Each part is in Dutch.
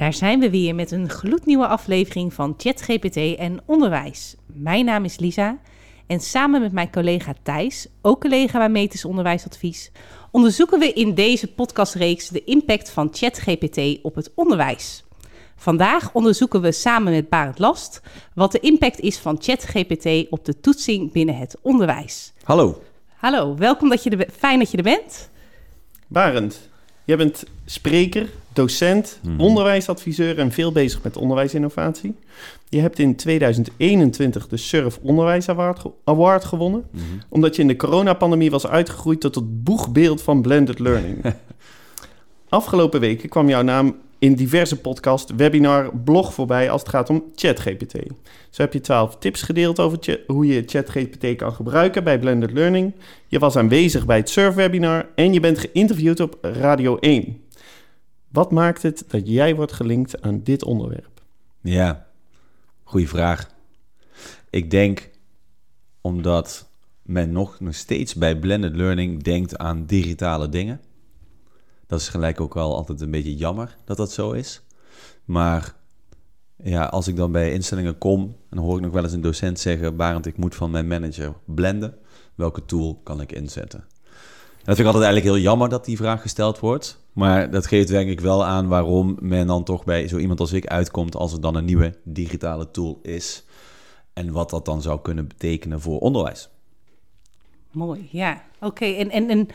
Daar zijn we weer met een gloednieuwe aflevering van ChatGPT en onderwijs. Mijn naam is Lisa en samen met mijn collega Thijs, ook collega bij Metis Onderwijs Advies, onderzoeken we in deze podcastreeks de impact van ChatGPT op het onderwijs. Vandaag onderzoeken we samen met Barend Last wat de impact is van ChatGPT op de toetsing binnen het onderwijs. Hallo. Hallo, welkom dat je er bent. Fijn dat je er bent. Barend, jij bent spreker, docent, onderwijsadviseur en veel bezig met onderwijsinnovatie. Je hebt in 2021 de SURF Onderwijs Award gewonnen, omdat je in de coronapandemie was uitgegroeid tot het boegbeeld van blended learning. Afgelopen weken kwam jouw naam in diverse podcasts, webinar, blog voorbij als het gaat om ChatGPT. Zo heb je 12 tips gedeeld over hoe je ChatGPT kan gebruiken bij blended learning. Je was aanwezig bij het SURF-webinar en je bent geïnterviewd op Radio 1. Wat maakt het dat jij wordt gelinkt aan dit onderwerp? Ja, goeie vraag. Ik denk omdat men nog steeds bij blended learning denkt aan digitale dingen. Dat is gelijk ook al altijd een beetje jammer dat dat zo is. Maar ja, als ik dan bij instellingen kom, dan hoor ik nog wel eens een docent zeggen: Barend, ik moet van mijn manager blenden. Welke tool kan ik inzetten? En dat vind ik altijd eigenlijk heel jammer dat die vraag gesteld wordt. Maar dat geeft denk ik wel aan waarom men dan toch bij zo iemand als ik uitkomt als er dan een nieuwe digitale tool is. En wat dat dan zou kunnen betekenen voor onderwijs. Mooi, ja. Oké, en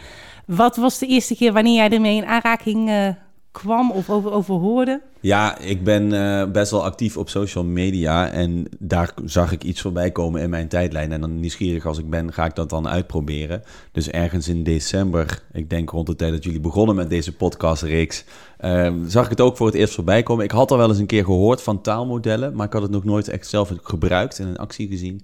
wat was de eerste keer wanneer jij ermee in aanraking kwam of over hoorde? Ja, ik ben best wel actief op social media en daar zag ik iets voorbij komen in mijn tijdlijn. En dan nieuwsgierig als ik ben, ga ik dat dan uitproberen. Dus ergens in december, ik denk rond de tijd dat jullie begonnen met deze podcastreeks, zag ik het ook voor het eerst voorbij komen. Ik had al wel eens een keer gehoord van taalmodellen, maar ik had het nog nooit echt zelf gebruikt en in actie gezien.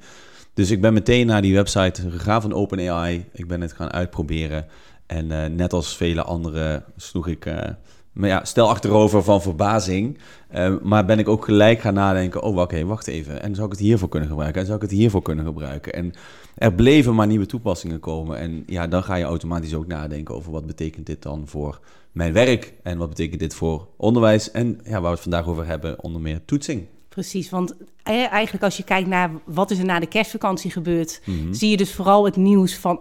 Dus ik ben meteen naar die website gegaan van OpenAI. Ik ben het gaan uitproberen. En net als vele anderen sloeg ik stel achterover van verbazing. Maar ben ik ook gelijk gaan nadenken, wacht even. En zou ik het hiervoor kunnen gebruiken? En zou ik het hiervoor kunnen gebruiken? En er bleven maar nieuwe toepassingen komen. En ja, dan ga je automatisch ook nadenken over wat betekent dit dan voor mijn werk? En wat betekent dit voor onderwijs? En ja, waar we het vandaag over hebben, onder meer toetsing. Precies, want eigenlijk als je kijkt naar wat is er na de kerstvakantie gebeurd, zie je dus vooral het nieuws van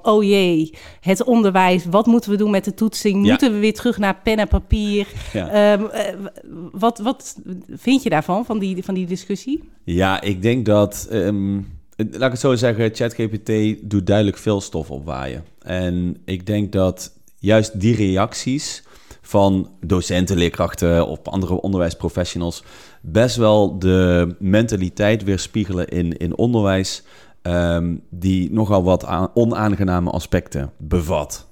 het onderwijs, wat moeten we doen met de toetsing? Ja. Moeten we weer terug naar pen en papier? Ja. Wat vind je daarvan, van die discussie? Ja, ik denk dat, laat ik het zo zeggen, ChatGPT doet duidelijk veel stof opwaaien. En ik denk dat juist die reacties van docenten, leerkrachten of andere onderwijsprofessionals best wel de mentaliteit weerspiegelen in onderwijs die nogal wat onaangename aspecten bevat.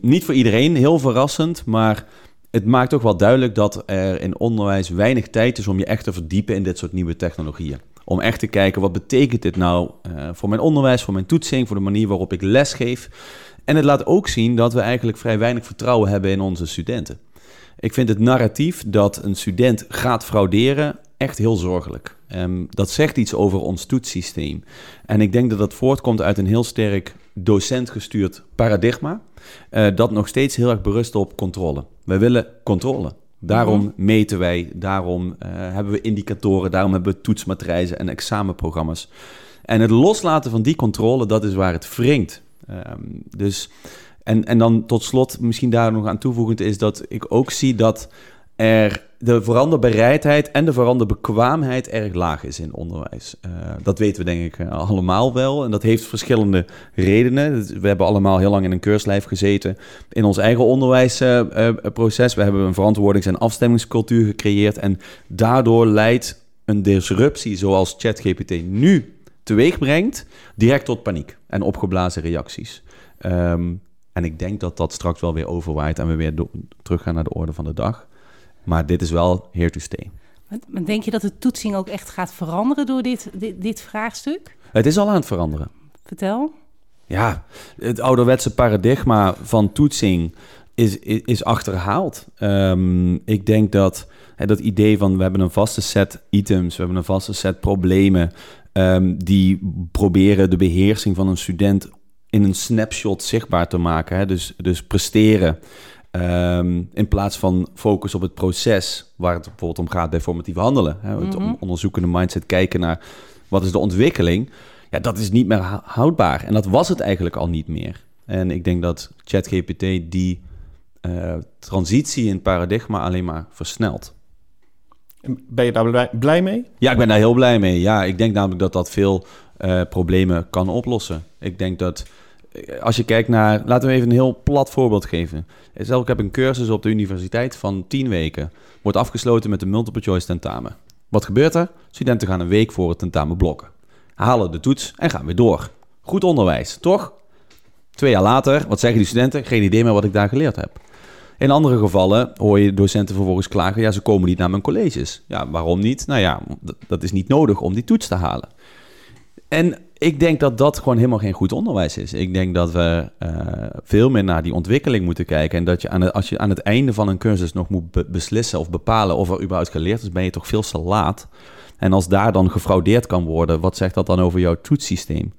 Niet voor iedereen, heel verrassend, maar het maakt ook wel duidelijk dat er in onderwijs weinig tijd is om je echt te verdiepen in dit soort nieuwe technologieën. Om echt te kijken, wat betekent dit nou voor mijn onderwijs, voor mijn toetsing, voor de manier waarop ik lesgeef. En het laat ook zien dat we eigenlijk vrij weinig vertrouwen hebben in onze studenten. Ik vind het narratief dat een student gaat frauderen echt heel zorgelijk. Dat zegt iets over ons toetssysteem. En ik denk dat dat voortkomt uit een heel sterk docentgestuurd paradigma. Dat nog steeds heel erg berust op controle. Wij willen controle. Daarom meten wij, daarom hebben we indicatoren, daarom hebben we toetsmatrijzen en examenprogramma's. En het loslaten van die controle, dat is waar het wringt. En dan tot slot, misschien daar nog aan toevoegend is dat ik ook zie dat er de veranderbereidheid en de veranderbekwaamheid erg laag is in onderwijs. Dat weten we denk ik allemaal wel en dat heeft verschillende redenen. We hebben allemaal heel lang in een keurslijf gezeten in ons eigen onderwijsproces. We hebben een verantwoordings- en afstemmingscultuur gecreëerd en daardoor leidt een disruptie zoals ChatGPT nu teweeg brengt direct tot paniek en opgeblazen reacties. En ik denk dat dat straks wel weer overwaait en we weer teruggaan naar de orde van de dag. Maar dit is wel here to stay. Maar denk je dat de toetsing ook echt gaat veranderen door dit vraagstuk? Het is al aan het veranderen. Vertel. Ja, het ouderwetse paradigma van toetsing is achterhaald. Ik denk dat dat idee van we hebben een vaste set items, we hebben een vaste set problemen, die proberen de beheersing van een student in een snapshot zichtbaar te maken. Dus presteren. In plaats van focus op het proces waar het bijvoorbeeld om gaat bij formatief handelen. Hè, het onderzoekende mindset, kijken naar wat is de ontwikkeling. Ja, dat is niet meer houdbaar. En dat was het eigenlijk al niet meer. En ik denk dat ChatGPT die transitie in het paradigma alleen maar versnelt. Ben je daar blij mee? Ja, ik ben daar heel blij mee. Ja, ik denk namelijk dat dat veel problemen kan oplossen. Ik denk dat als je kijkt naar... Laten we even een heel plat voorbeeld geven. Zelf, ik heb een cursus op de universiteit van 10 weken. Wordt afgesloten met een multiple choice tentamen. Wat gebeurt er? Studenten gaan een week voor het tentamen blokken. Halen de toets en gaan weer door. Goed onderwijs, toch? 2 jaar later, wat zeggen die studenten? Geen idee meer wat ik daar geleerd heb. In andere gevallen hoor je docenten vervolgens klagen... ja, ze komen niet naar mijn colleges. Ja, waarom niet? Nou ja, dat is niet nodig om die toets te halen. En ik denk dat dat gewoon helemaal geen goed onderwijs is. Ik denk dat we veel meer naar die ontwikkeling moeten kijken... en dat je als je aan het einde van een cursus nog moet beslissen of bepalen... of er überhaupt geleerd is, ben je toch veel te laat. En als daar dan gefraudeerd kan worden... wat zegt dat dan over jouw toetssysteem?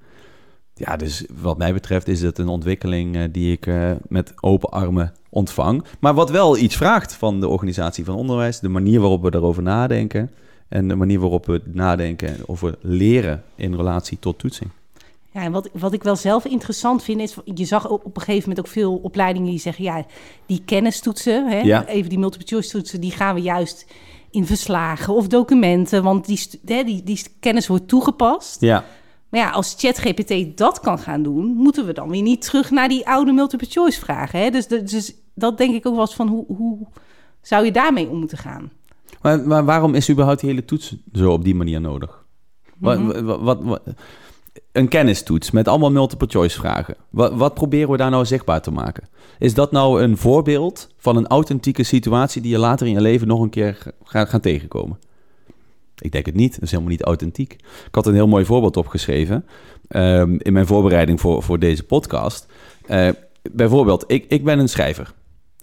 Ja, dus wat mij betreft is het een ontwikkeling die ik met open armen ontvang. Maar wat wel iets vraagt van de organisatie van onderwijs... de manier waarop we daarover nadenken... en de manier waarop we nadenken over leren in relatie tot toetsing. Ja, en wat ik wel zelf interessant vind is... je zag op een gegeven moment ook veel opleidingen die zeggen... ja, die kennistoetsen, hè, ja. Even die multiple choice toetsen... die gaan we juist in verslagen of documenten... want die kennis wordt toegepast... Ja. Maar ja, als ChatGPT dat kan gaan doen... moeten we dan weer niet terug naar die oude multiple choice vragen. Hè? Dus dat denk ik ook wel eens van... hoe zou je daarmee om moeten gaan? Maar waarom is überhaupt die hele toets zo op die manier nodig? Een kennistoets met allemaal multiple choice vragen. Wat proberen we daar nou zichtbaar te maken? Is dat nou een voorbeeld van een authentieke situatie... die je later in je leven nog een keer gaat tegenkomen? Ik denk het niet. Dat is helemaal niet authentiek. Ik had een heel mooi voorbeeld opgeschreven... in mijn voorbereiding voor deze podcast. Bijvoorbeeld, ik ben een schrijver.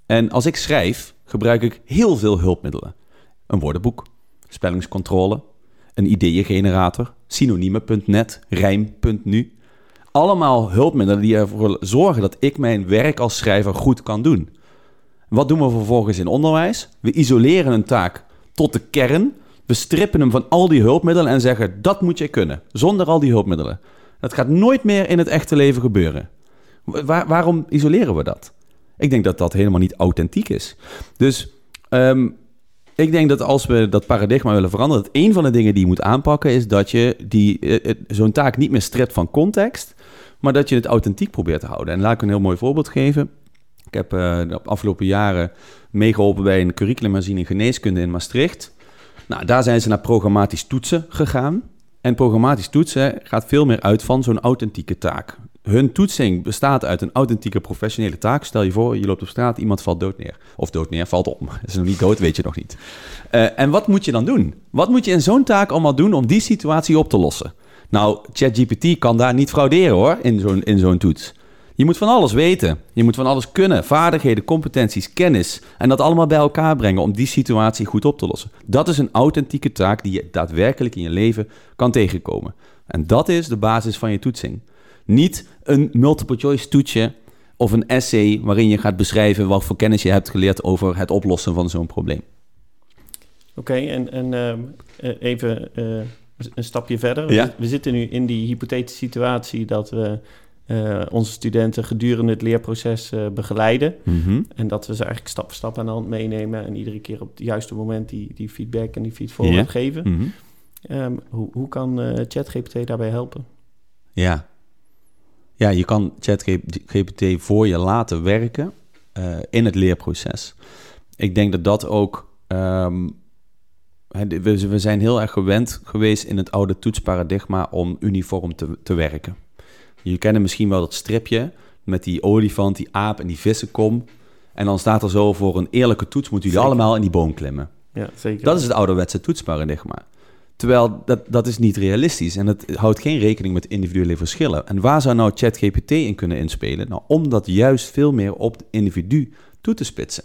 En als ik schrijf, gebruik ik heel veel hulpmiddelen. Een woordenboek, spellingscontrole, een ideeëngenerator... synoniemen.net, rijm.nu. Allemaal hulpmiddelen die ervoor zorgen... dat ik mijn werk als schrijver goed kan doen. Wat doen we vervolgens in onderwijs? We isoleren een taak tot de kern... We strippen hem van al die hulpmiddelen en zeggen... dat moet je kunnen, zonder al die hulpmiddelen. Dat gaat nooit meer in het echte leven gebeuren. Waarom isoleren we dat? Ik denk dat dat helemaal niet authentiek is. Dus ik denk dat als we dat paradigma willen veranderen... dat een van de dingen die je moet aanpakken... is dat je zo'n taak niet meer stript van context... maar dat je het authentiek probeert te houden. En laat ik een heel mooi voorbeeld geven. Ik heb de afgelopen jaren meegeholpen bij een curriculumherziening in geneeskunde in Maastricht... Nou, daar zijn ze naar programmatisch toetsen gegaan. En programmatisch toetsen gaat veel meer uit van zo'n authentieke taak. Hun toetsing bestaat uit een authentieke professionele taak. Stel je voor, je loopt op straat, iemand valt dood neer. Of dood neer, valt om. Is nog niet dood, weet je nog niet. En wat moet je dan doen? Wat moet je in zo'n taak allemaal doen om die situatie op te lossen? Nou, ChatGPT kan daar niet frauderen hoor, in zo'n toets. Je moet van alles weten. Je moet van alles kunnen. Vaardigheden, competenties, kennis. En dat allemaal bij elkaar brengen om die situatie goed op te lossen. Dat is een authentieke taak die je daadwerkelijk in je leven kan tegenkomen. En dat is de basis van je toetsing. Niet een multiple choice toetje of een essay waarin je gaat beschrijven wat voor kennis je hebt geleerd over het oplossen van zo'n probleem. Oké, en even een stapje verder. Ja? We zitten nu in die hypothetische situatie dat we... onze studenten gedurende het leerproces begeleiden. Mm-hmm. En dat we ze eigenlijk stap voor stap aan de hand meenemen... en iedere keer op het juiste moment die feedback en die feedforward geven. Mm-hmm. Hoe kan ChatGPT daarbij helpen? Ja, je kan ChatGPT voor je laten werken in het leerproces. Ik denk dat ook... we zijn heel erg gewend geweest in het oude toetsparadigma... om uniform te werken. Je kent misschien wel dat stripje met die olifant, die aap en die vissenkom. En dan staat er zo, voor een eerlijke toets moeten jullie allemaal in die boom klimmen. Ja, zeker. Dat is het ouderwetse toetsparadigma. Terwijl dat is niet realistisch en het houdt geen rekening met individuele verschillen. En waar zou nou ChatGPT in kunnen inspelen? Nou, om dat juist veel meer op het individu toe te spitsen.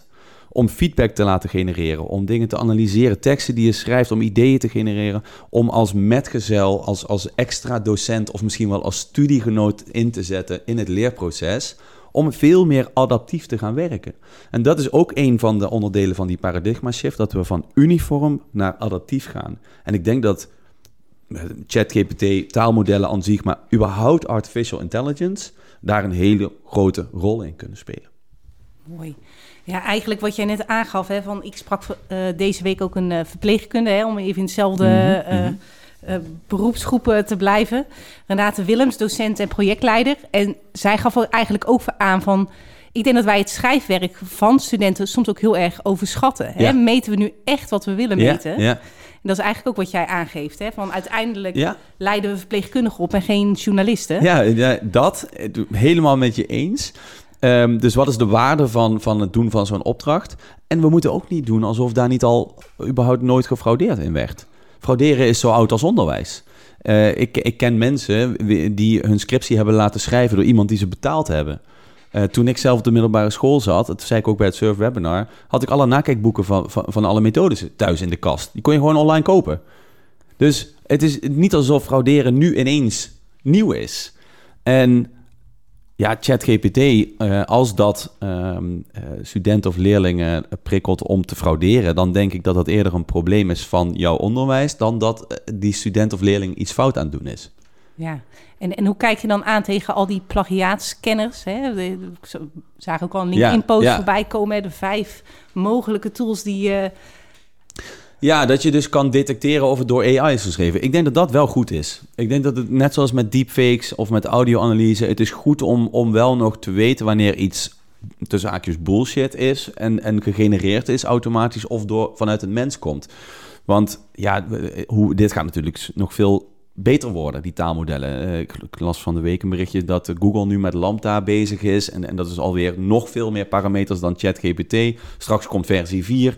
Om feedback te laten genereren, om dingen te analyseren, teksten die je schrijft, om ideeën te genereren, om als metgezel, als extra docent of misschien wel als studiegenoot in te zetten in het leerproces, om veel meer adaptief te gaan werken. En dat is ook een van de onderdelen van die paradigma shift, dat we van uniform naar adaptief gaan. En ik denk dat ChatGPT, taalmodellen aan zich, maar überhaupt artificial intelligence daar een hele grote rol in kunnen spelen. Mooi. Ja, eigenlijk wat jij net aangaf, hè, van ik sprak deze week ook een verpleegkundige, hè, om even in hetzelfde beroepsgroepen te blijven. Renate Willems, docent en projectleider. En zij gaf er eigenlijk ook aan van, ik denk dat wij het schrijfwerk van studenten soms ook heel erg overschatten. Hè? Ja. Meten we nu echt wat we willen meten? Ja. En dat is eigenlijk ook wat jij aangeeft, hè? Van uiteindelijk leiden we verpleegkundigen op en geen journalisten. Ja, dat helemaal met je eens. Dus wat is de waarde van het doen van zo'n opdracht? En we moeten ook niet doen alsof daar niet al überhaupt nooit gefraudeerd in werd. Frauderen is zo oud als onderwijs. Ik ken mensen die hun scriptie hebben laten schrijven door iemand die ze betaald hebben. Toen ik zelf op de middelbare school zat, dat zei ik ook bij het SURF webinar, had ik alle nakijkboeken van alle methodes thuis in de kast. Die kon je gewoon online kopen. Dus het is niet alsof frauderen nu ineens nieuw is. En ja, ChatGPT, als dat studenten of leerlingen prikkelt om te frauderen, dan denk ik dat dat eerder een probleem is van jouw onderwijs dan dat die student of leerling iets fout aan het doen is. Ja, en hoe kijk je dan aan tegen al die plagiaatscanners? We zagen ook al een LinkedIn-post voorbij komen, hè? De 5 mogelijke tools die... Ja, dat je dus kan detecteren of het door AI is geschreven. Ik denk dat dat wel goed is. Ik denk dat het net zoals met deepfakes of met audioanalyse, het is goed om wel nog te weten wanneer iets tussen haakjes bullshit is en gegenereerd is automatisch of vanuit een mens komt. Want ja, dit gaat natuurlijk nog veel beter worden, die taalmodellen. Ik las van de week een berichtje dat Google nu met Lambda bezig is. En dat is alweer nog veel meer parameters dan ChatGPT. Straks komt versie 4.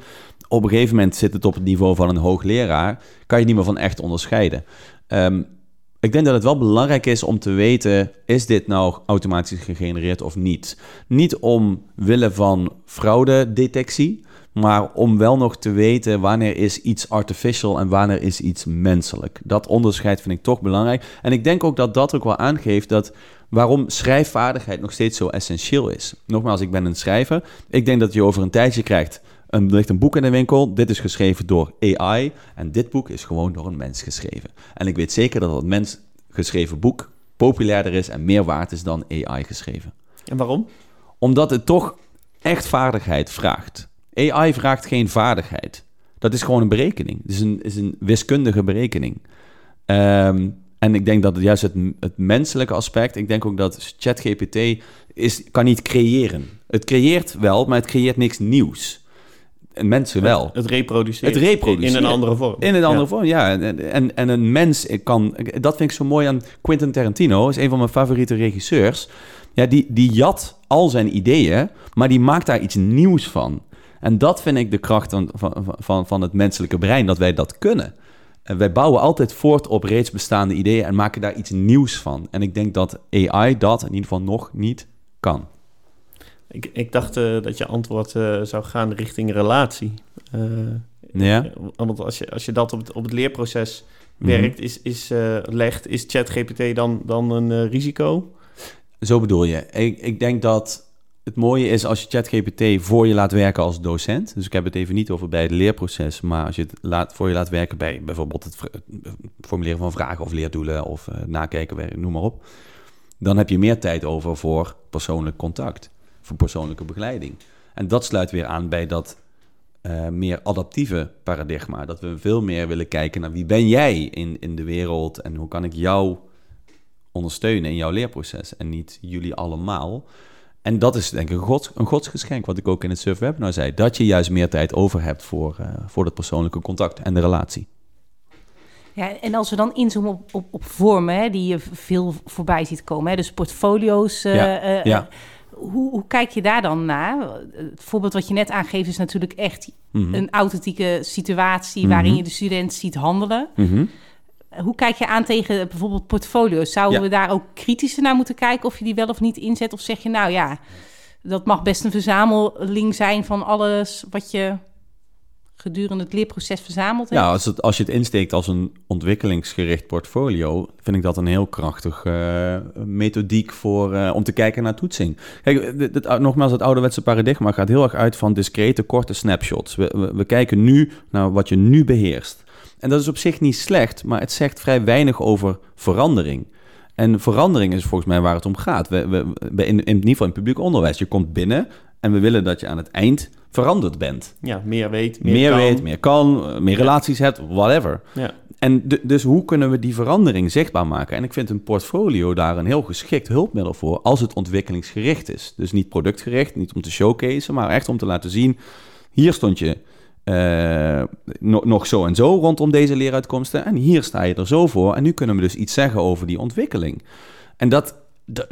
Op een gegeven moment zit het op het niveau van een hoogleraar. Kan je niet meer van echt onderscheiden. Ik denk dat het wel belangrijk is om te weten, is dit nou automatisch gegenereerd of niet? Niet omwille van fraudedetectie, maar om wel nog te weten wanneer is iets artificial en wanneer is iets menselijk. Dat onderscheid vind ik toch belangrijk. En ik denk ook dat dat ook wel aangeeft dat waarom schrijfvaardigheid nog steeds zo essentieel is. Nogmaals, ik ben een schrijver. Ik denk dat je over een tijdje krijgt, er ligt een boek in de winkel, dit is geschreven door AI en dit boek is gewoon door een mens geschreven. En ik weet zeker dat dat mens geschreven boek populairder is en meer waard is dan AI geschreven. En waarom? Omdat het toch echt vaardigheid vraagt. AI vraagt geen vaardigheid. Dat is gewoon een berekening. Het is een wiskundige berekening. En ik denk dat het juist het menselijke aspect... Ik denk ook dat ChatGPT kan niet creëren. Het creëert wel, maar het creëert niks nieuws. En mensen wel. Het reproduceert. Het reproduceert. In een andere vorm. In een andere vorm, ja. En een mens kan... Dat vind ik zo mooi aan Quentin Tarantino. Is een van mijn favoriete regisseurs. Ja, die jat al zijn ideeën, maar die maakt daar iets nieuws van. En dat vind ik de kracht van het menselijke brein, dat wij dat kunnen. En wij bouwen altijd voort op reeds bestaande ideeën en maken daar iets nieuws van. En ik denk dat AI dat in ieder geval nog niet kan. Ik dacht dat je antwoord zou gaan richting relatie. Want als je dat op het leerproces werkt, is ChatGPT dan een risico? Zo bedoel je. Ik denk dat... Het mooie is als je ChatGPT voor je laat werken als docent. Dus ik heb het even niet over bij het leerproces. Maar als je het voor je laat werken bij bijvoorbeeld het formuleren van vragen of leerdoelen of nakijken, noem maar op. Dan heb je meer tijd over voor persoonlijk contact. Voor persoonlijke begeleiding. En dat sluit weer aan bij dat meer adaptieve paradigma. Dat we veel meer willen kijken naar wie ben jij in de wereld. En hoe kan ik jou ondersteunen in jouw leerproces. En niet jullie allemaal. En dat is denk ik een godsgeschenk, wat ik ook in het SURF webinar zei. Dat je juist meer tijd over hebt voor dat persoonlijke contact en de relatie. Ja, en als we dan inzoomen op vormen, hè, die je veel voorbij ziet komen. Hè, dus portfolio's. Hoe kijk je daar dan naar? Het voorbeeld wat je net aangeeft is natuurlijk echt een authentieke situatie waarin je de student ziet handelen. Hoe kijk je aan tegen bijvoorbeeld portfolio's? Zouden we daar ook kritischer naar moeten kijken of je die wel of niet inzet? Of zeg je nou ja, dat mag best een verzameling zijn van alles wat je gedurende het leerproces verzameld hebt? Ja, als je het insteekt als een ontwikkelingsgericht portfolio, vind ik dat een heel krachtige methodiek om te kijken naar toetsing. Kijk, nogmaals, het ouderwetse paradigma gaat heel erg uit van discrete, korte snapshots. We kijken nu naar wat je nu beheerst. En dat is op zich niet slecht, maar het zegt vrij weinig over verandering. En verandering is volgens mij waar het om gaat. In ieder geval in publiek onderwijs. Je komt binnen en we willen dat je aan het eind veranderd bent. Ja, meer weet, meer kan, meer relaties hebt, whatever. Ja. En dus hoe kunnen we die verandering zichtbaar maken? En ik vind een portfolio daar een heel geschikt hulpmiddel voor, als het ontwikkelingsgericht is. Dus niet productgericht, niet om te showcasen, maar echt om te laten zien, hier stond je nog zo en zo rondom deze leeruitkomsten, en hier sta je er zo voor, en nu kunnen we dus iets zeggen over die ontwikkeling. En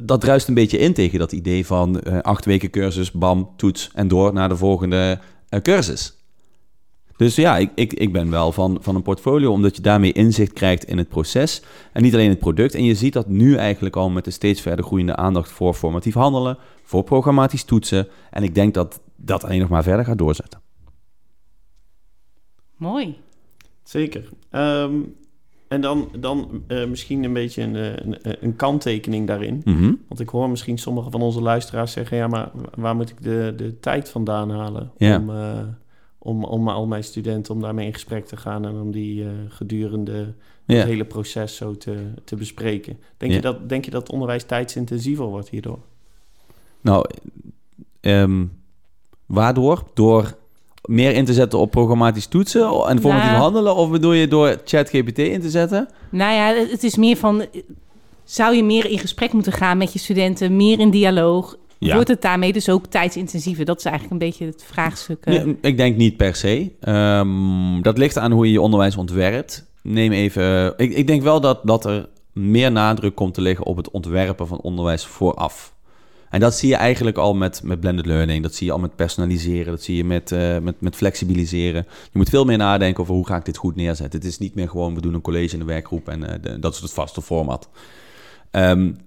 dat ruist een beetje in tegen dat idee van 8 weken cursus, bam, toets en door naar de volgende cursus. Dus ja, ik ben wel van een portfolio, omdat je daarmee inzicht krijgt in het proces en niet alleen het product. En je ziet dat nu eigenlijk al met de steeds verder groeiende aandacht voor formatief handelen, voor programmatisch toetsen. En ik denk dat dat alleen nog maar verder gaat doorzetten. Mooi. Zeker. En dan misschien een beetje een kanttekening daarin. Mm-hmm. Want ik hoor misschien sommige van onze luisteraars zeggen, ja, maar waar moet ik de tijd vandaan halen? Yeah. Om al mijn studenten, om daarmee in gesprek te gaan en om die gedurende het hele proces zo te bespreken. Denk je dat onderwijs tijdsintensiever wordt hierdoor? Nou, waardoor? Door meer in te zetten op programmatisch toetsen en formatief handelen? Of bedoel je door ChatGPT in te zetten? Nou ja, het is meer van, zou je meer in gesprek moeten gaan met je studenten, meer in dialoog? Ja. Wordt het daarmee dus ook tijdsintensiever? Dat is eigenlijk een beetje het vraagstuk. Nee, ik denk niet per se. Dat ligt aan hoe je je onderwijs ontwerpt. Neem even. Ik denk wel dat er meer nadruk komt te liggen op het ontwerpen van onderwijs vooraf. En dat zie je eigenlijk al met blended learning. Dat zie je al met personaliseren. Dat zie je met flexibiliseren. Je moet veel meer nadenken over hoe ga ik dit goed neerzetten. Het is niet meer gewoon we doen een college in de werkgroep en dat is het vaste format.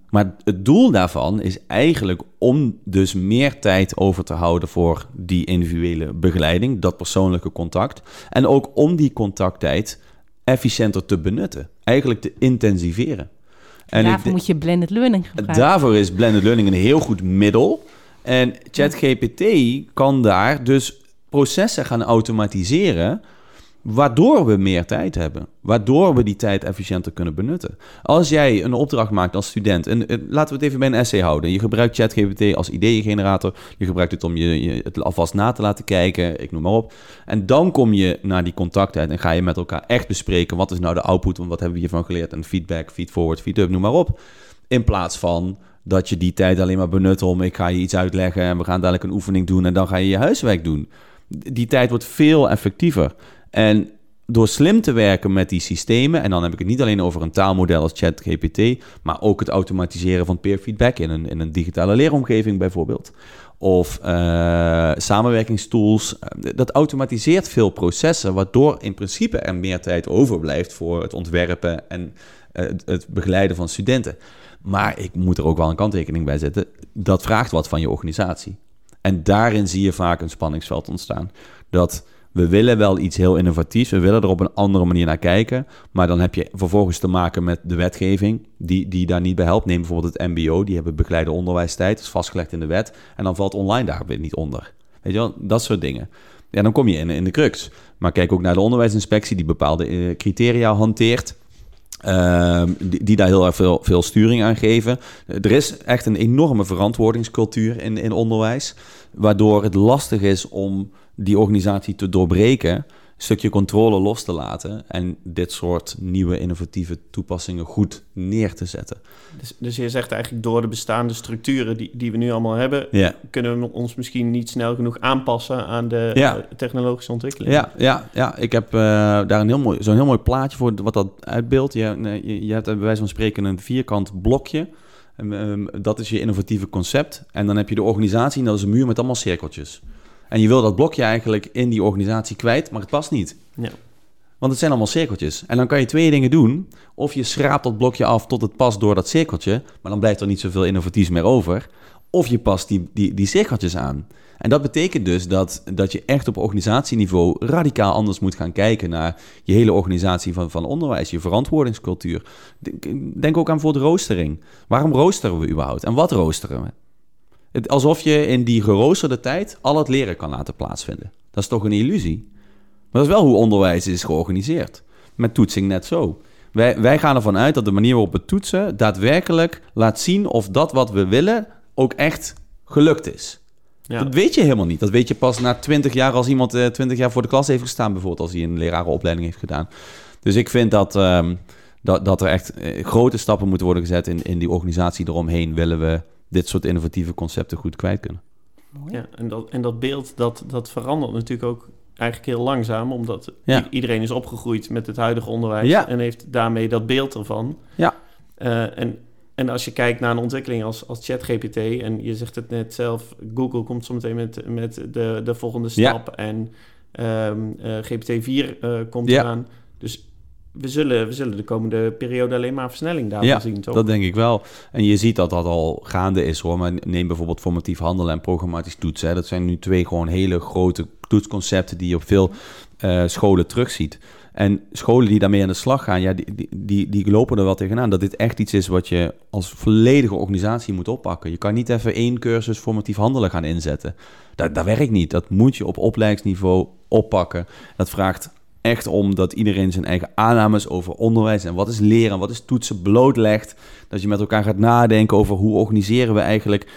Maar het doel daarvan is eigenlijk om dus meer tijd over te houden voor die individuele begeleiding, dat persoonlijke contact. En ook om die contacttijd efficiënter te benutten. Eigenlijk te intensiveren. En daarvoor moet je blended learning gebruiken. Daarvoor is blended learning een heel goed middel. En ChatGPT kan daar dus processen gaan automatiseren, waardoor we meer tijd hebben. Waardoor we die tijd efficiënter kunnen benutten. Als jij een opdracht maakt als student, en laten we het even bij een essay houden. Je gebruikt ChatGPT als ideeëngenerator. Je gebruikt het om je het alvast na te laten kijken. Ik noem maar op. En dan kom je naar die contacttijd en ga je met elkaar echt bespreken, wat is nou de output, en wat hebben we hiervan geleerd? En feedback, feedforward, feedup, noem maar op. In plaats van dat je die tijd alleen maar benut om, ik ga je iets uitleggen en we gaan dadelijk een oefening doen en dan ga je je huiswerk doen. Die tijd wordt veel effectiever. En door slim te werken met die systemen, en dan heb ik het niet alleen over een taalmodel als ChatGPT, maar ook het automatiseren van peer feedback in een digitale leeromgeving bijvoorbeeld. Of samenwerkingstools. Dat automatiseert veel processen, waardoor in principe er meer tijd overblijft voor het ontwerpen en het begeleiden van studenten. Maar ik moet er ook wel een kanttekening bij zetten. Dat vraagt wat van je organisatie. En daarin zie je vaak een spanningsveld ontstaan. Dat we willen wel iets heel innovatiefs, we willen er op een andere manier naar kijken, maar dan heb je vervolgens te maken met de wetgeving die daar niet bij helpt. Neem bijvoorbeeld het MBO, die hebben begeleide onderwijstijd, dat is vastgelegd in de wet, en dan valt online daar weer niet onder. Weet je wel, dat soort dingen. Ja, dan kom je in de crux. Maar kijk ook naar de onderwijsinspectie, die bepaalde criteria hanteert, die daar heel erg veel sturing aan geven. Er is echt een enorme verantwoordingscultuur in onderwijs, waardoor het lastig is om die organisatie te doorbreken, een stukje controle los te laten en dit soort nieuwe innovatieve toepassingen goed neer te zetten. Dus je zegt eigenlijk, door de bestaande structuren die we nu allemaal hebben, kunnen we ons misschien niet snel genoeg aanpassen aan de technologische ontwikkeling. Ja. Ik heb daar zo'n heel mooi plaatje voor wat dat uitbeeldt. Je hebt bij wijze van spreken een vierkant blokje. Dat is je innovatieve concept. En dan heb je de organisatie en dat is een muur met allemaal cirkeltjes. En je wil dat blokje eigenlijk in die organisatie kwijt, maar het past niet. Ja. Want het zijn allemaal cirkeltjes. En dan kan je 2 dingen doen. Of je schraapt dat blokje af tot het past door dat cirkeltje, maar dan blijft er niet zoveel innovatiefs meer over. of je past die zegeltjes aan. En dat betekent dus dat je echt op organisatieniveau radicaal anders moet gaan kijken naar je hele organisatie van onderwijs, je verantwoordingscultuur. Denk ook aan bijvoorbeeld roostering. Waarom roosteren we überhaupt? En wat roosteren we? Alsof je in die geroosterde tijd al het leren kan laten plaatsvinden. Dat is toch een illusie? Maar dat is wel hoe onderwijs is georganiseerd. Met toetsing net zo. Wij gaan ervan uit dat de manier waarop we toetsen daadwerkelijk laat zien of dat wat we willen ook echt gelukt is. Ja. Dat weet je helemaal niet. Dat weet je pas na 20 jaar als iemand 20 jaar voor de klas heeft gestaan, bijvoorbeeld als hij een lerarenopleiding heeft gedaan. Dus ik vind dat er echt grote stappen moeten worden gezet in die organisatie eromheen, willen we dit soort innovatieve concepten goed kwijt kunnen. Ja, en dat beeld dat verandert natuurlijk ook eigenlijk heel langzaam, omdat iedereen is opgegroeid met het huidige onderwijs en heeft daarmee dat beeld ervan. Ja. En als je kijkt naar een ontwikkeling als ChatGPT, en je zegt het net zelf, Google komt zometeen met de volgende stap en GPT-4 komt eraan. Dus we zullen de komende periode alleen maar versnelling daarvan zien, toch? Dat denk ik wel. En je ziet dat al gaande is, hoor. Maar neem bijvoorbeeld formatief handelen en programmatisch toetsen. Hè. Dat zijn nu 2 gewoon hele grote toetsconcepten die je op veel scholen terugziet. En scholen die daarmee aan de slag gaan, die lopen er wel tegenaan. Dat dit echt iets is wat je als volledige organisatie moet oppakken. Je kan niet even 1 cursus formatief handelen gaan inzetten. Dat werkt niet. Dat moet je op opleidingsniveau oppakken. Dat vraagt echt om dat iedereen zijn eigen aannames over onderwijs en wat is leren en wat is toetsen blootlegt. Dat je met elkaar gaat nadenken over hoe organiseren we eigenlijk,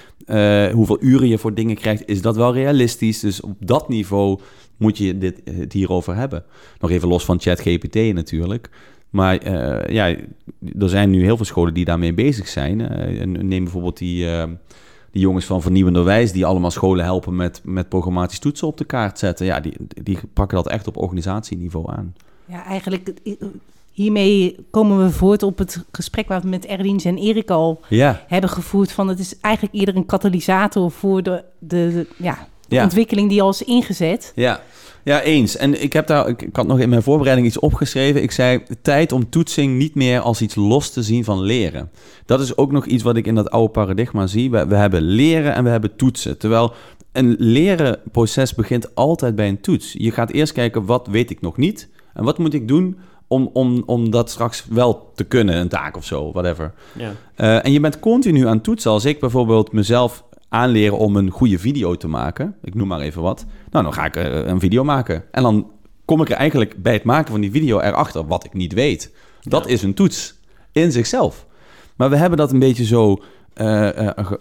hoeveel uren je voor dingen krijgt. Is dat wel realistisch? Dus op dat niveau moet je het hierover hebben. Nog even los van ChatGPT natuurlijk. Maar er zijn nu heel veel scholen die daarmee bezig zijn. Neem bijvoorbeeld die jongens van Vernieuwend Onderwijs die allemaal scholen helpen met programmatisch toetsen op de kaart zetten. Ja, die pakken dat echt op organisatieniveau aan. Ja, eigenlijk hiermee komen we voort op het gesprek wat we met Erdien en Erik al hebben gevoerd. Van het is eigenlijk eerder een katalysator voor de ontwikkeling die al is ingezet. Ja, eens. En ik had nog in mijn voorbereiding iets opgeschreven. Ik zei, tijd om toetsing niet meer als iets los te zien van leren. Dat is ook nog iets wat ik in dat oude paradigma zie. We hebben leren en we hebben toetsen. Terwijl een lerenproces begint altijd bij een toets. Je gaat eerst kijken, wat weet ik nog niet? En wat moet ik doen om dat straks wel te kunnen? Een taak of zo, whatever. Ja. En je bent continu aan toetsen. Als ik bijvoorbeeld mezelf aanleren om een goede video te maken. Ik noem maar even wat. Nou, dan ga ik een video maken. En dan kom ik er eigenlijk bij het maken van die video erachter wat ik niet weet. Dat is een toets in zichzelf. Maar we hebben dat een beetje zo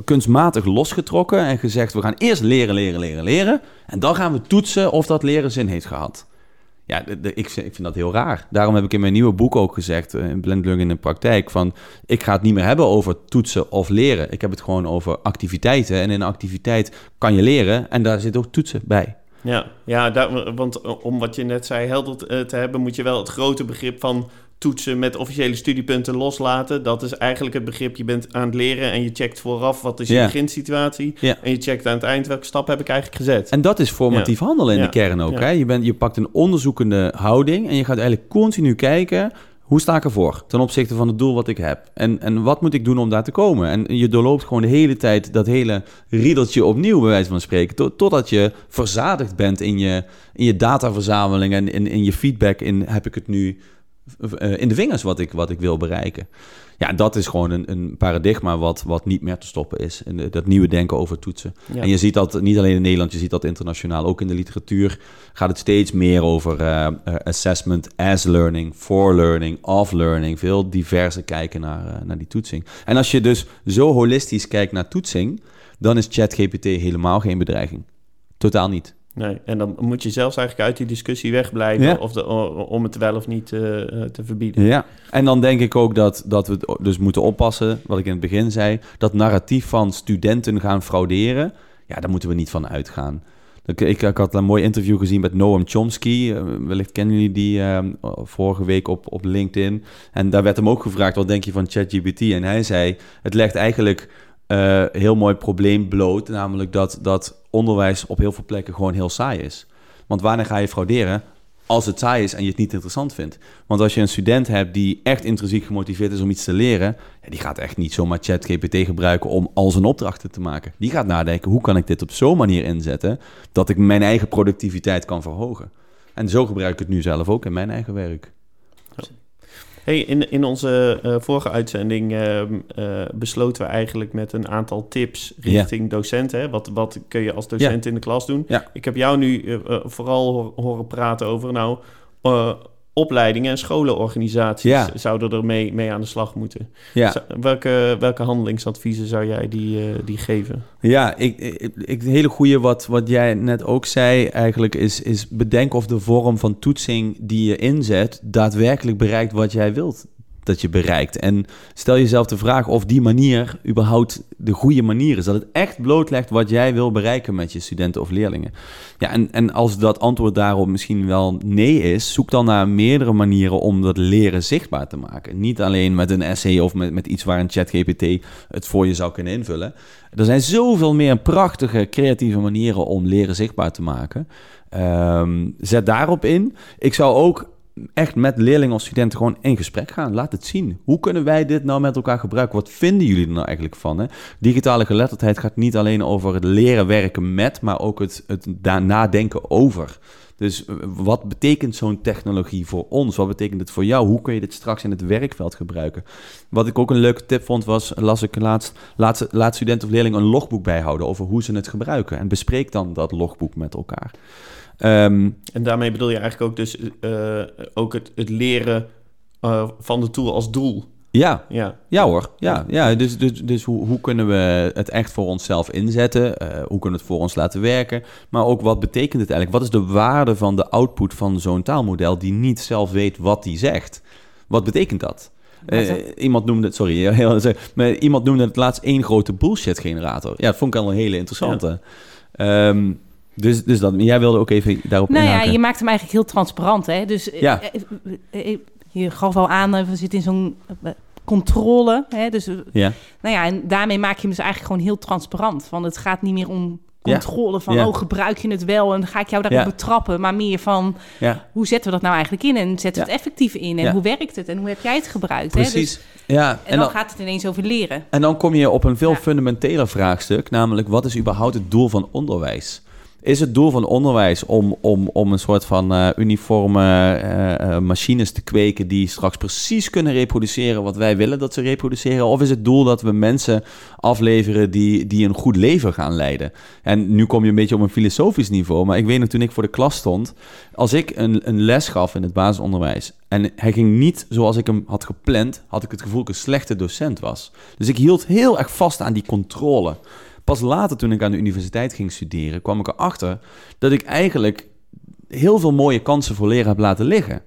kunstmatig losgetrokken en gezegd, we gaan eerst leren. En dan gaan we toetsen of dat leren zin heeft gehad. Ja, ik vind dat heel raar. Daarom heb ik in mijn nieuwe boek ook gezegd, Blended Learning in de praktijk, van ik ga het niet meer hebben over toetsen of leren. Ik heb het gewoon over activiteiten. En in een activiteit kan je leren en daar zit ook toetsen bij. Ja, want om wat je net zei helder te hebben, moet je wel het grote begrip van toetsen met officiële studiepunten loslaten. Dat is eigenlijk het begrip, je bent aan het leren en je checkt vooraf wat is je beginsituatie. Yeah. En je checkt aan het eind welke stap heb ik eigenlijk gezet. En dat is formatief handelen in de kern ook. Ja. Hè? Je pakt een onderzoekende houding en je gaat eigenlijk continu kijken, hoe sta ik ervoor ten opzichte van het doel wat ik heb? En wat moet ik doen om daar te komen? En je doorloopt gewoon de hele tijd dat hele riedeltje opnieuw, bij wijze van spreken, totdat je verzadigd bent in je dataverzameling en in je feedback in heb ik het nu in de vingers wat ik wil bereiken. Ja, dat is gewoon een paradigma wat niet meer te stoppen is. En dat nieuwe denken over toetsen. Ja. En je ziet dat niet alleen in Nederland, je ziet dat internationaal. Ook in de literatuur gaat het steeds meer over assessment as learning, for learning, of learning. Veel diverser kijken naar die toetsing. En als je dus zo holistisch kijkt naar toetsing, dan is ChatGPT helemaal geen bedreiging. Totaal niet. Nee, en dan moet je zelfs eigenlijk uit die discussie wegblijven om het wel of niet te verbieden. Ja, en dan denk ik ook dat we het dus moeten oppassen, wat ik in het begin zei, dat narratief van studenten gaan frauderen, ja, daar moeten we niet van uitgaan. Ik had een mooi interview gezien met Noam Chomsky. Wellicht kennen jullie die vorige week op LinkedIn. En daar werd hem ook gevraagd, wat denk je van ChatGPT? En hij zei, het legt eigenlijk heel mooi probleem bloot, namelijk dat onderwijs op heel veel plekken gewoon heel saai is. Want wanneer ga je frauderen? als het saai is en je het niet interessant vindt. Want als je een student hebt die echt intrinsiek gemotiveerd is om iets te leren, ja, die gaat echt niet zomaar ChatGPT gebruiken om al zijn opdrachten te maken. Die gaat nadenken, hoe kan ik dit op zo'n manier inzetten dat ik mijn eigen productiviteit kan verhogen? En zo gebruik ik het nu zelf ook in mijn eigen werk. Ja. Hey, in onze vorige uitzending besloten we eigenlijk met een aantal tips richting docenten. Hè? Wat kun je als docent in de klas doen? Ja. Ik heb jou nu vooral horen praten over opleidingen en scholenorganisaties zouden er mee aan de slag moeten. Ja. Welke handelingsadviezen zou jij die geven? Ja, het hele goede wat jij net ook zei eigenlijk is bedenk of de vorm van toetsing die je inzet daadwerkelijk bereikt wat jij wilt dat je bereikt. En stel jezelf de vraag of die manier überhaupt de goede manier is. Dat het echt blootlegt wat jij wil bereiken met je studenten of leerlingen. Ja, en als dat antwoord daarop misschien wel nee is, zoek dan naar meerdere manieren om dat leren zichtbaar te maken. Niet alleen met een essay of met iets waar een ChatGPT het voor je zou kunnen invullen. Er zijn zoveel meer prachtige, creatieve manieren om leren zichtbaar te maken. Zet daarop in. Ik zou ook echt met leerlingen of studenten gewoon in gesprek gaan. Laat het zien. Hoe kunnen wij dit nou met elkaar gebruiken? Wat vinden jullie er nou eigenlijk van? Hè? Digitale geletterdheid gaat niet alleen over het leren werken met, maar ook het nadenken over. Dus wat betekent zo'n technologie voor ons? Wat betekent het voor jou? Hoe kun je dit straks in het werkveld gebruiken? Wat ik ook een leuke tip vond was, las ik laatst, laat student of leerling een logboek bijhouden over hoe ze het gebruiken. En bespreek dan dat logboek met elkaar. En daarmee bedoel je eigenlijk ook dus ook het leren van de tool als doel. Ja hoor. Ja. Dus hoe kunnen we het echt voor onszelf inzetten? Hoe kunnen we het voor ons laten werken? Maar ook wat betekent het eigenlijk? Wat is de waarde van de output van zo'n taalmodel die niet zelf weet wat die zegt? Wat betekent dat? Iemand noemde het laatst één grote bullshit generator. Ja, dat vond ik al een hele interessante. Ja. Dus dat, jij wilde ook even daarop inhaken. Nou ja, je maakt hem eigenlijk heel transparant. Hè? Dus ja. Je gaf al aan, we zitten in zo'n controle. Hè? Dus, ja. Nou ja, en daarmee maak je hem dus eigenlijk gewoon heel transparant. Want het gaat niet meer om controle van, gebruik je het wel? En ga ik jou daarop betrappen? Maar meer van, hoe zetten we dat nou eigenlijk in? En zetten we het effectief in? En hoe werkt het? En hoe heb jij het gebruikt? Precies. Hè? Dus, en dan gaat het ineens over leren. En dan kom je op een veel fundamenteler vraagstuk. Namelijk, wat is überhaupt het doel van onderwijs? Is het doel van onderwijs om een soort van uniforme machines te kweken die straks precies kunnen reproduceren wat wij willen dat ze reproduceren? Of is het doel dat we mensen afleveren die een goed leven gaan leiden? En nu kom je een beetje op een filosofisch niveau, maar ik weet nog toen ik voor de klas stond, als ik een les gaf in het basisonderwijs en hij ging niet zoals ik hem had gepland, had ik het gevoel dat ik een slechte docent was. Dus ik hield heel erg vast aan die controle. Pas later, toen ik aan de universiteit ging studeren, kwam ik erachter dat ik eigenlijk heel veel mooie kansen voor leren heb laten liggen.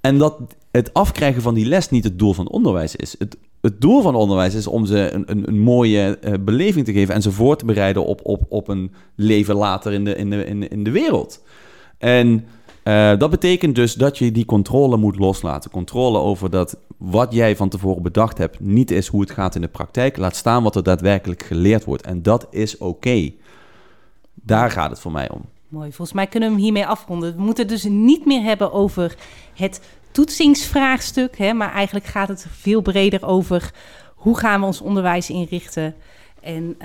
En dat het afkrijgen van die les niet het doel van onderwijs is. Het doel van onderwijs is om ze een mooie beleving te geven en ze voor te bereiden op een leven later in de wereld. En dat betekent dus dat je die controle moet loslaten. Controle over dat wat jij van tevoren bedacht hebt niet is hoe het gaat in de praktijk. Laat staan wat er daadwerkelijk geleerd wordt. En dat is oké. Daar gaat het voor mij om. Mooi, volgens mij kunnen we hem hiermee afronden. We moeten het dus niet meer hebben over het toetsingsvraagstuk. Hè, maar eigenlijk gaat het veel breder over hoe gaan we ons onderwijs inrichten. En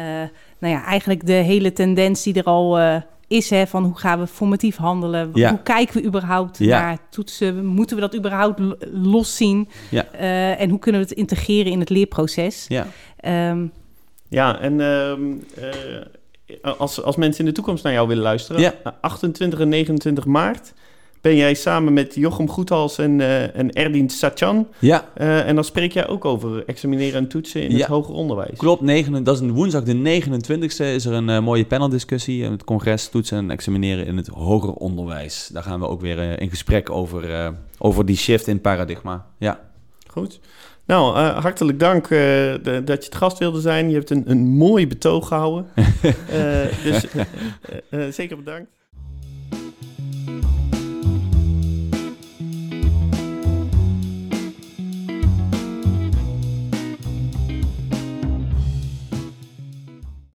eigenlijk de hele tendens die er al is, hè, van hoe gaan we formatief handelen? Ja. Hoe kijken we überhaupt naar toetsen? Moeten we dat überhaupt los zien? Ja. En hoe kunnen we het integreren in het leerproces? Ja, als mensen in de toekomst naar jou willen luisteren... Ja. 28 en 29 maart ben jij samen met Jochem Goethals en Erdien Satjan. Ja. En dan spreek jij ook over examineren en toetsen in het hoger onderwijs. Klopt, dat is een woensdag de 29e is er een mooie paneldiscussie. Het congres toetsen en examineren in het hoger onderwijs. Daar gaan we ook weer in gesprek over die shift in paradigma. Ja. Goed. Nou, hartelijk dank dat je te gast wilde zijn. Je hebt een mooi betoog gehouden. Dus zeker bedankt.